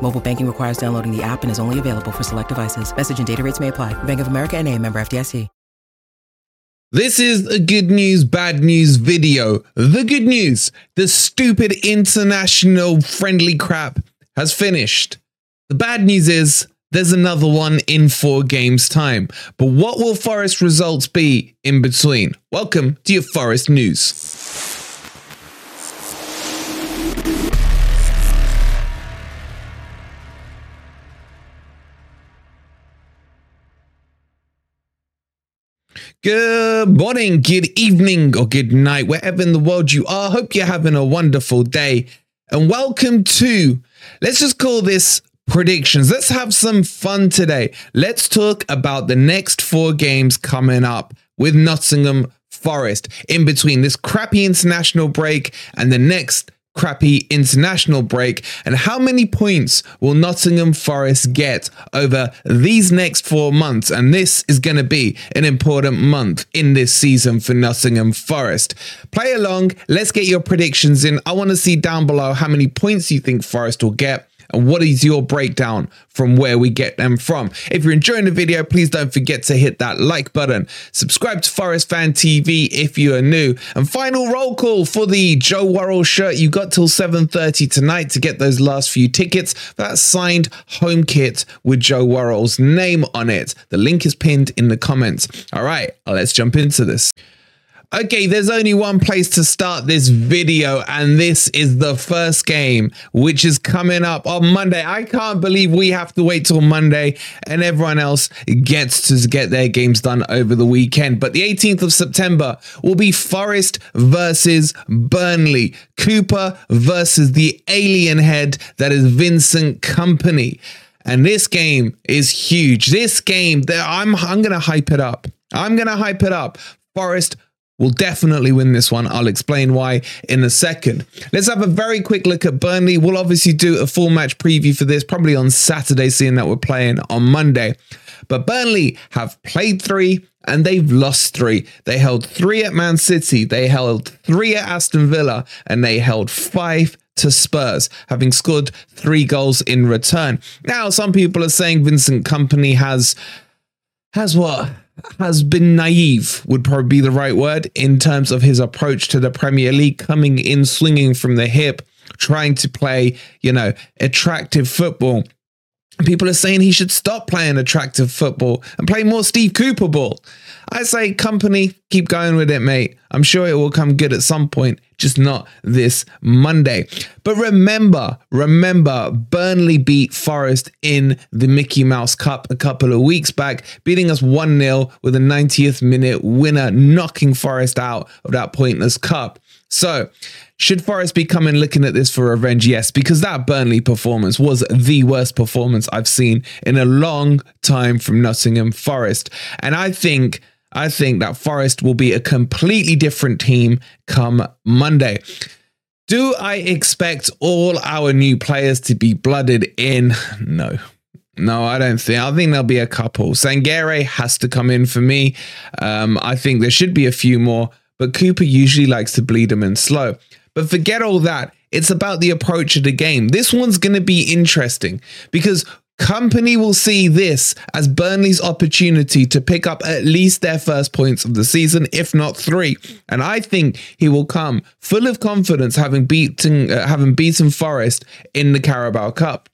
Mobile banking requires downloading the app and is only available for select devices. Message and data rates may apply. Bank of America NA, member FDIC. This is a good news, bad news video. The good news, the stupid international friendly crap has finished. The bad news is there's another one in 4 games time. But what will Forest results be in between? Welcome to your Forest news. Good morning, good evening, or good night, wherever in the world you are. Hope you're having a wonderful day. And welcome to, let's just call this predictions. Let's have some fun today. Let's talk about the next 4 games coming up with Nottingham Forest in between this crappy international break and the next crappy international break, and how many points will Nottingham Forest get over these next 4 months. And this is going to be an important month in this season for Nottingham Forest. Play along, let's get your predictions in. I want to see down below how many points you think Forest will get, and what is your breakdown from where we get them from. If you're enjoying the video, please don't forget to hit that like button. Subscribe to Forest Fan TV if you are new. And final roll call for the Joe Worrell shirt. You got till 7:30 tonight to get those last few tickets. That signed home kit with Joe Worrell's name on it. The link is pinned in the comments. All right, let's jump into this. Okay, there's only one place to start this video, and this is the first game, which is coming up on Monday. I can't believe we have to wait till Monday, and everyone else gets to get their games done over the weekend. But the 18th of September will be Forest versus Burnley, Cooper versus the alien head that is Vincent Kompany. And this game is huge. This game, I'm going to hype it up. Forest will definitely win this one. I'll explain why in a second. Let's have a very quick look at Burnley. We'll obviously do a full match preview for this, probably on Saturday, seeing that we're playing on Monday. But Burnley have played 3 and they've lost 3. They held 3 at Man City. They held 3 at Aston Villa, and they held 5 to Spurs, having scored 3 goals in return. Now, some people are saying Vincent Kompany has what? Has been naive, would probably be the right word, in terms of his approach to the Premier League, coming in swinging from the hip, trying to play, attractive football. People are saying he should stop playing attractive football and play more Steve Cooper ball. I say, Kompany, keep going with it, mate. I'm sure it will come good at some point, just not this Monday. But remember, Burnley beat Forest in the Mickey Mouse Cup a couple of weeks back, beating us 1-0 with a 90th minute winner, knocking Forest out of that pointless cup. So, should Forest be coming looking at this for revenge? Yes, because that Burnley performance was the worst performance I've seen in a long time from Nottingham Forest. And I think that Forest will be a completely different team come Monday. Do I expect all our new players to be blooded in? No. No, I don't think. I think there'll be a couple. Sangare has to come in for me. I think there should be a few more, but Cooper usually likes to bleed them in slow. But forget all that. It's about the approach of the game. This one's going to be interesting because Kompany will see this as Burnley's opportunity to pick up at least their first points of the season, if not three. And I think he will come full of confidence, having beaten Forest in the Carabao Cup.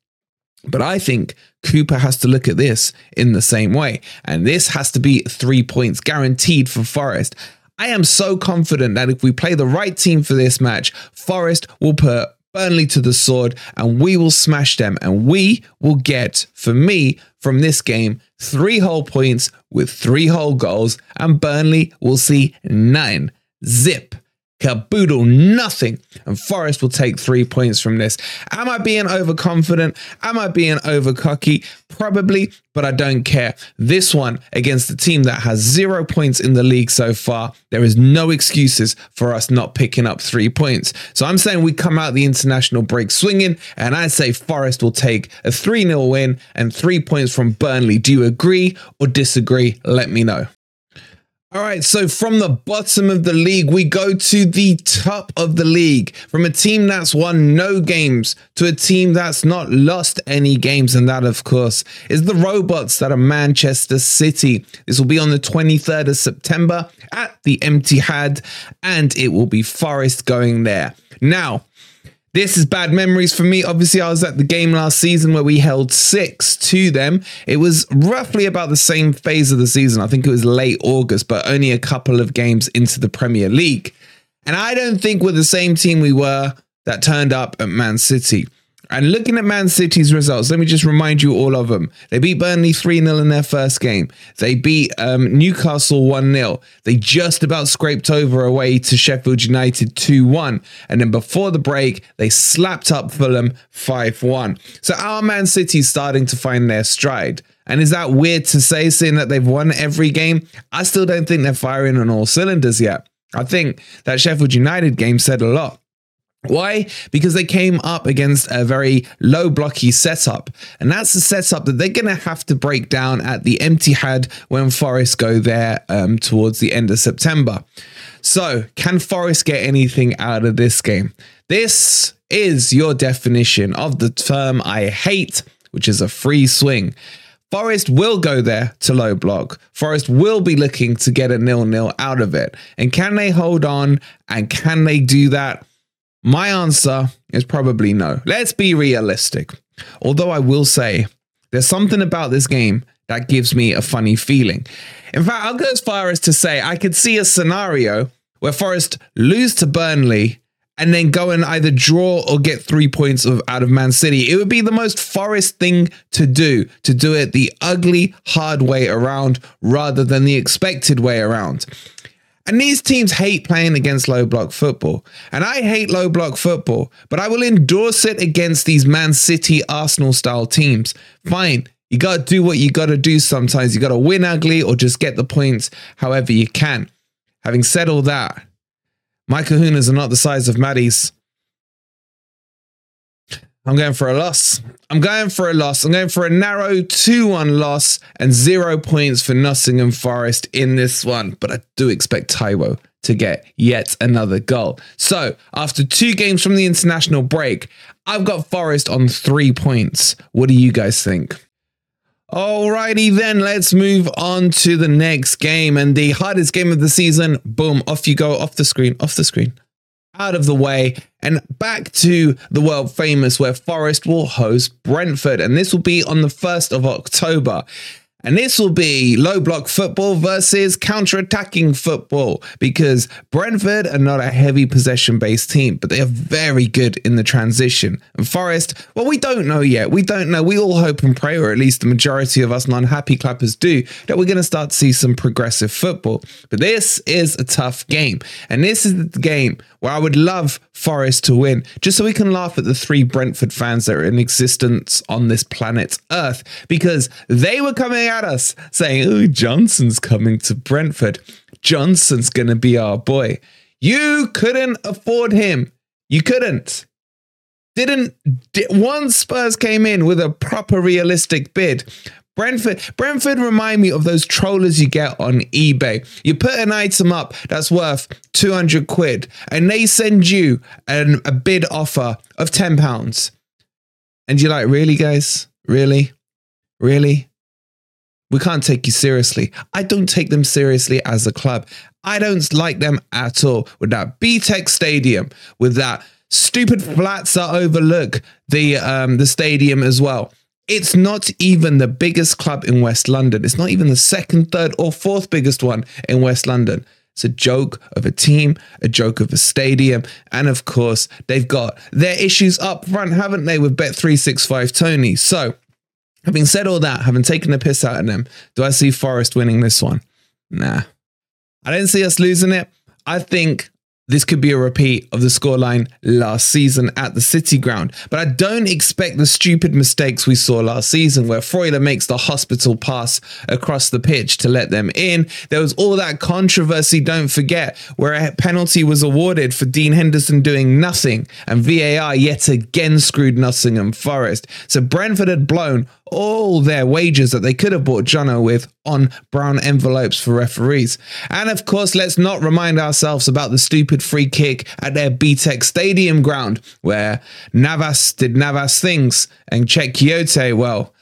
But I think Cooper has to look at this in the same way. And this has to be 3 points guaranteed for Forest. I am so confident that if we play the right team for this match, Forest will put Burnley to the sword and we will smash them. And we will get, for me, from this game, 3 whole points with 3 whole goals. And Burnley will see 9. Zip. Caboodle, nothing. And Forest will take 3 points from this. Am I being overconfident? Am I being overcocky? Probably, but I don't care. This one against a team that has 0 points in the league so far, there is no excuses for us not picking up 3 points. So I'm saying we come out the international break swinging, and I say Forest will take a 3-0 win and 3 points from Burnley. Do you agree or disagree? Let me know. All right, so from the bottom of the league, we go to the top of the league. From a team that's won no games to a team that's not lost any games. And that, of course, is the robots that are Manchester City. This will be on the 23rd of September at the Etihad, and it will be Forest going there. Now, this is bad memories for me. Obviously, I was at the game last season where we held 6 to them. It was roughly about the same phase of the season. I think it was late August, but only a couple of games into the Premier League. And I don't think we're the same team we were that turned up at Man City. And looking at Man City's results, let me just remind you all of them. They beat Burnley 3-0 in their first game. They beat Newcastle 1-0. They just about scraped over away to Sheffield United 2-1. And then before the break, they slapped up Fulham 5-1. So our Man City's starting to find their stride. And is that weird to say, seeing that they've won every game? I still don't think they're firing on all cylinders yet. I think that Sheffield United game said a lot. Why? Because they came up against a very low blocky setup. And that's the setup that they're going to have to break down at the Etihad when Forest go there towards the end of September. So can Forest get anything out of this game? This is your definition of the term I hate, which is a free swing. Forest will go there to low block. Forest will be looking to get a 0-0 out of it. And can they hold on? And can they do that? My answer is probably no. Let's be realistic. Although I will say there's something about this game that gives me a funny feeling. In fact, I'll go as far as to say I could see a scenario where Forest lose to Burnley and then go and either draw or get 3 points out of Man City. It would be the most Forest thing to do it the ugly, hard way around rather than the expected way around. And these teams hate playing against low block football. And I hate low block football, but I will endorse it against these Man City, Arsenal style teams. Fine. You got to do what you got to do sometimes. You got to win ugly or just get the points however you can. Having said all that, my kahunas are not the size of Maddie's. I'm going for a loss. I'm going for a narrow 2-1 loss and 0 points for Nottingham Forest in this one. But I do expect Taiwo to get yet another goal. So after 2 games from the international break, I've got Forest on 3 points. What do you guys think? Alrighty then, let's move on to the next game and the hardest game of the season. Boom, off you go, off the screen. Out of the way and back to the world famous where Forest will host Brentford, and this will be on the 1st of October. And this will be low block football versus counter-attacking football because Brentford are not a heavy possession-based team, but they are very good in the transition. And Forest, well, we don't know yet. We all hope and pray, or at least the majority of us non-happy clappers do, that we're going to start to see some progressive football. But this is a tough game. And this is the game where I would love Forest to win, just so we can laugh at the 3 Brentford fans that are in existence on this planet Earth, because they were coming at us saying, "Oh, Johnson's coming to Brentford. Johnson's going to be our boy." You couldn't afford him. You couldn't. Once Spurs came in with a proper realistic bid, Brentford remind me of those trollers you get on eBay. You put an item up that's worth 200 quid and they send you a bid offer of £10. And you're like, really, guys? Really? Really? We can't take you seriously. I don't take them seriously as a club. I don't like them at all. With that BTEC Stadium, with that stupid flats that overlook the stadium as well. It's not even the biggest club in West London. It's not even the second, third, or fourth biggest one in West London. It's a joke of a team, a joke of a stadium. And of course, they've got their issues up front, haven't they, with Bet365 Tony? So, having said all that, having taken the piss out of them, do I see Forest winning this one? Nah. I don't see us losing it. I think this could be a repeat of the scoreline last season at the City Ground. But I don't expect the stupid mistakes we saw last season where Freuler makes the hospital pass across the pitch to let them in. There was all that controversy, don't forget, where a penalty was awarded for Dean Henderson doing nothing and VAR yet again screwed Nottingham Forest. So Brentford had blown all their wages that they could have bought Jono with on brown envelopes for referees. And of course, let's not remind ourselves about the stupid free kick at their BTEC Stadium ground where Navas did Navas things and Cheikyote, well,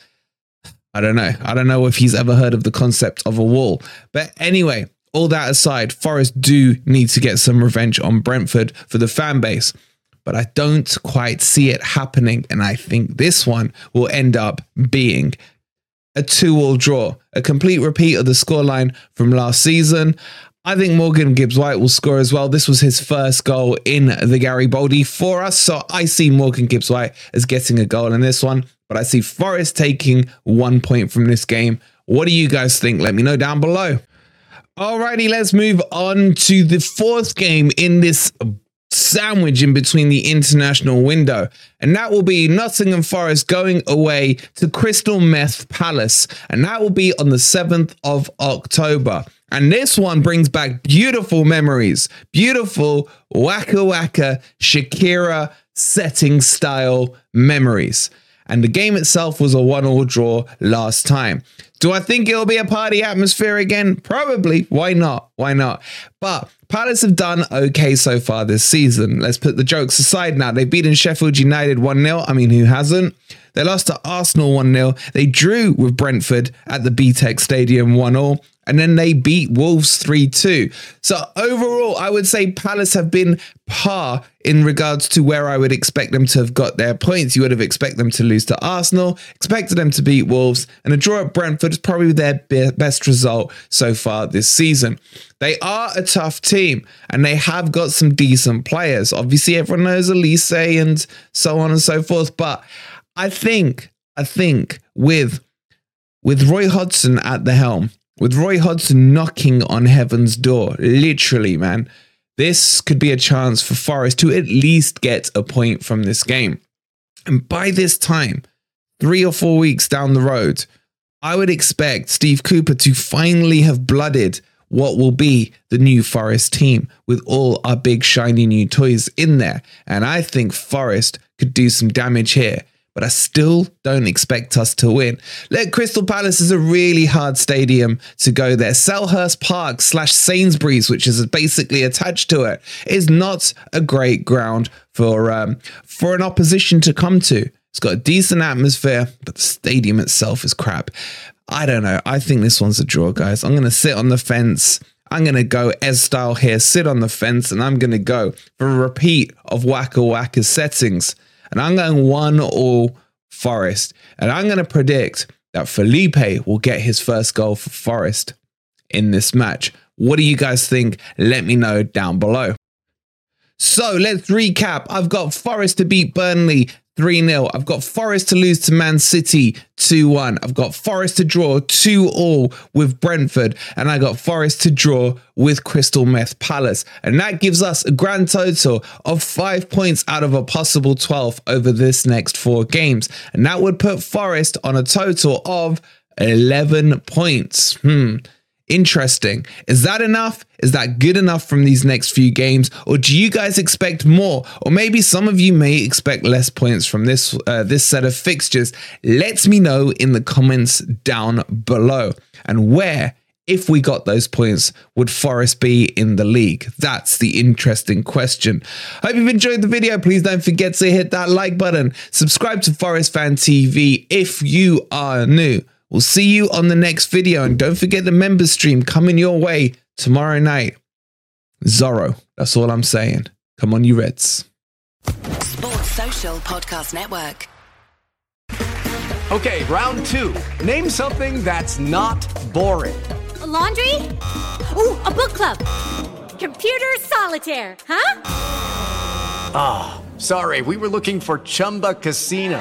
I don't know. I don't know if he's ever heard of the concept of a wall. But anyway, all that aside, Forest do need to get some revenge on Brentford for the fan base. But I don't quite see it happening. And I think this one will end up being a 2-2 draw, a complete repeat of the scoreline from last season. I think Morgan Gibbs-White will score as well. This was his first goal in the Garibaldi for us. So I see Morgan Gibbs-White as getting a goal in this one. But I see Forest taking 1 point from this game. What do you guys think? Let me know down below. Alrighty, let's move on to the fourth game in this sandwich in between the international window, and that will be Nottingham Forest going away to Crystal Palace, and that will be on the 7th of October. And this one brings back beautiful memories, beautiful Waka Waka Shakira setting style memories. And the game itself was a 1-1 draw last time. Do I think it'll be a party atmosphere again? Probably. Why not? Why not? But Palace have done okay so far this season. Let's put the jokes aside now. They've beaten Sheffield United 1-0. I mean, who hasn't? They lost to Arsenal 1-0. They drew with Brentford at the BTEC Stadium 1-1. And then they beat Wolves 3-2. So overall, I would say Palace have been par in regards to where I would expect them to have got their points. You would have expected them to lose to Arsenal, expected them to beat Wolves, and a draw at Brentford is probably their best result so far this season. They are a tough team, and they have got some decent players. Obviously, everyone knows Elise and so on and so forth, but I think with Roy Hodgson at the helm, with Roy Hodgson knocking on heaven's door, literally, man, this could be a chance for Forest to at least get a point from this game. And by this time, 3 or 4 weeks down the road, I would expect Steve Cooper to finally have blooded what will be the new Forest team with all our big shiny new toys in there. And I think Forest could do some damage here. But I still don't expect us to win. Look, Crystal Palace is a really hard stadium to go there. Selhurst Park / Sainsbury's, which is basically attached to it, is not a great ground for an opposition to come to. It's got a decent atmosphere, but the stadium itself is crap. I don't know. I think this one's a draw, guys. I'm going to sit on the fence. I'm going to go Eze style here, sit on the fence, and I'm going to go for a repeat of Waka Waka's settings. And I'm going 1-1 Forest. And I'm going to predict that Felipe will get his first goal for Forest in this match. What do you guys think? Let me know down below. So let's recap. I've got Forest to beat Burnley 3-0. I've got Forest to lose to Man City 2-1. I've got Forest to draw 2-2 with Brentford. And I got Forest to draw with Crystal Palace. And that gives us a grand total of 5 points out of a possible 12 over this next 4 games. And that would put Forest on a total of 11 points. Interesting. Is that enough? Is that good enough from these next few games? Or do you guys expect more? Or maybe some of you may expect less points from this set of fixtures. Let me know in the comments down below. And where, if we got those points, would Forest be in the league? That's the interesting question. Hope you've enjoyed the video. Please don't forget to hit that like button. Subscribe to Forest Fan TV if you are new. We'll see you on the next video. And don't forget the members stream coming your way tomorrow night. Zorro, that's all I'm saying. Come on, you Reds. Sports Social Podcast Network. Okay, round two. Name something that's not boring. A laundry? Ooh, a book club. Computer solitaire, huh? Ah, oh, sorry. We were looking for Chumba Casino.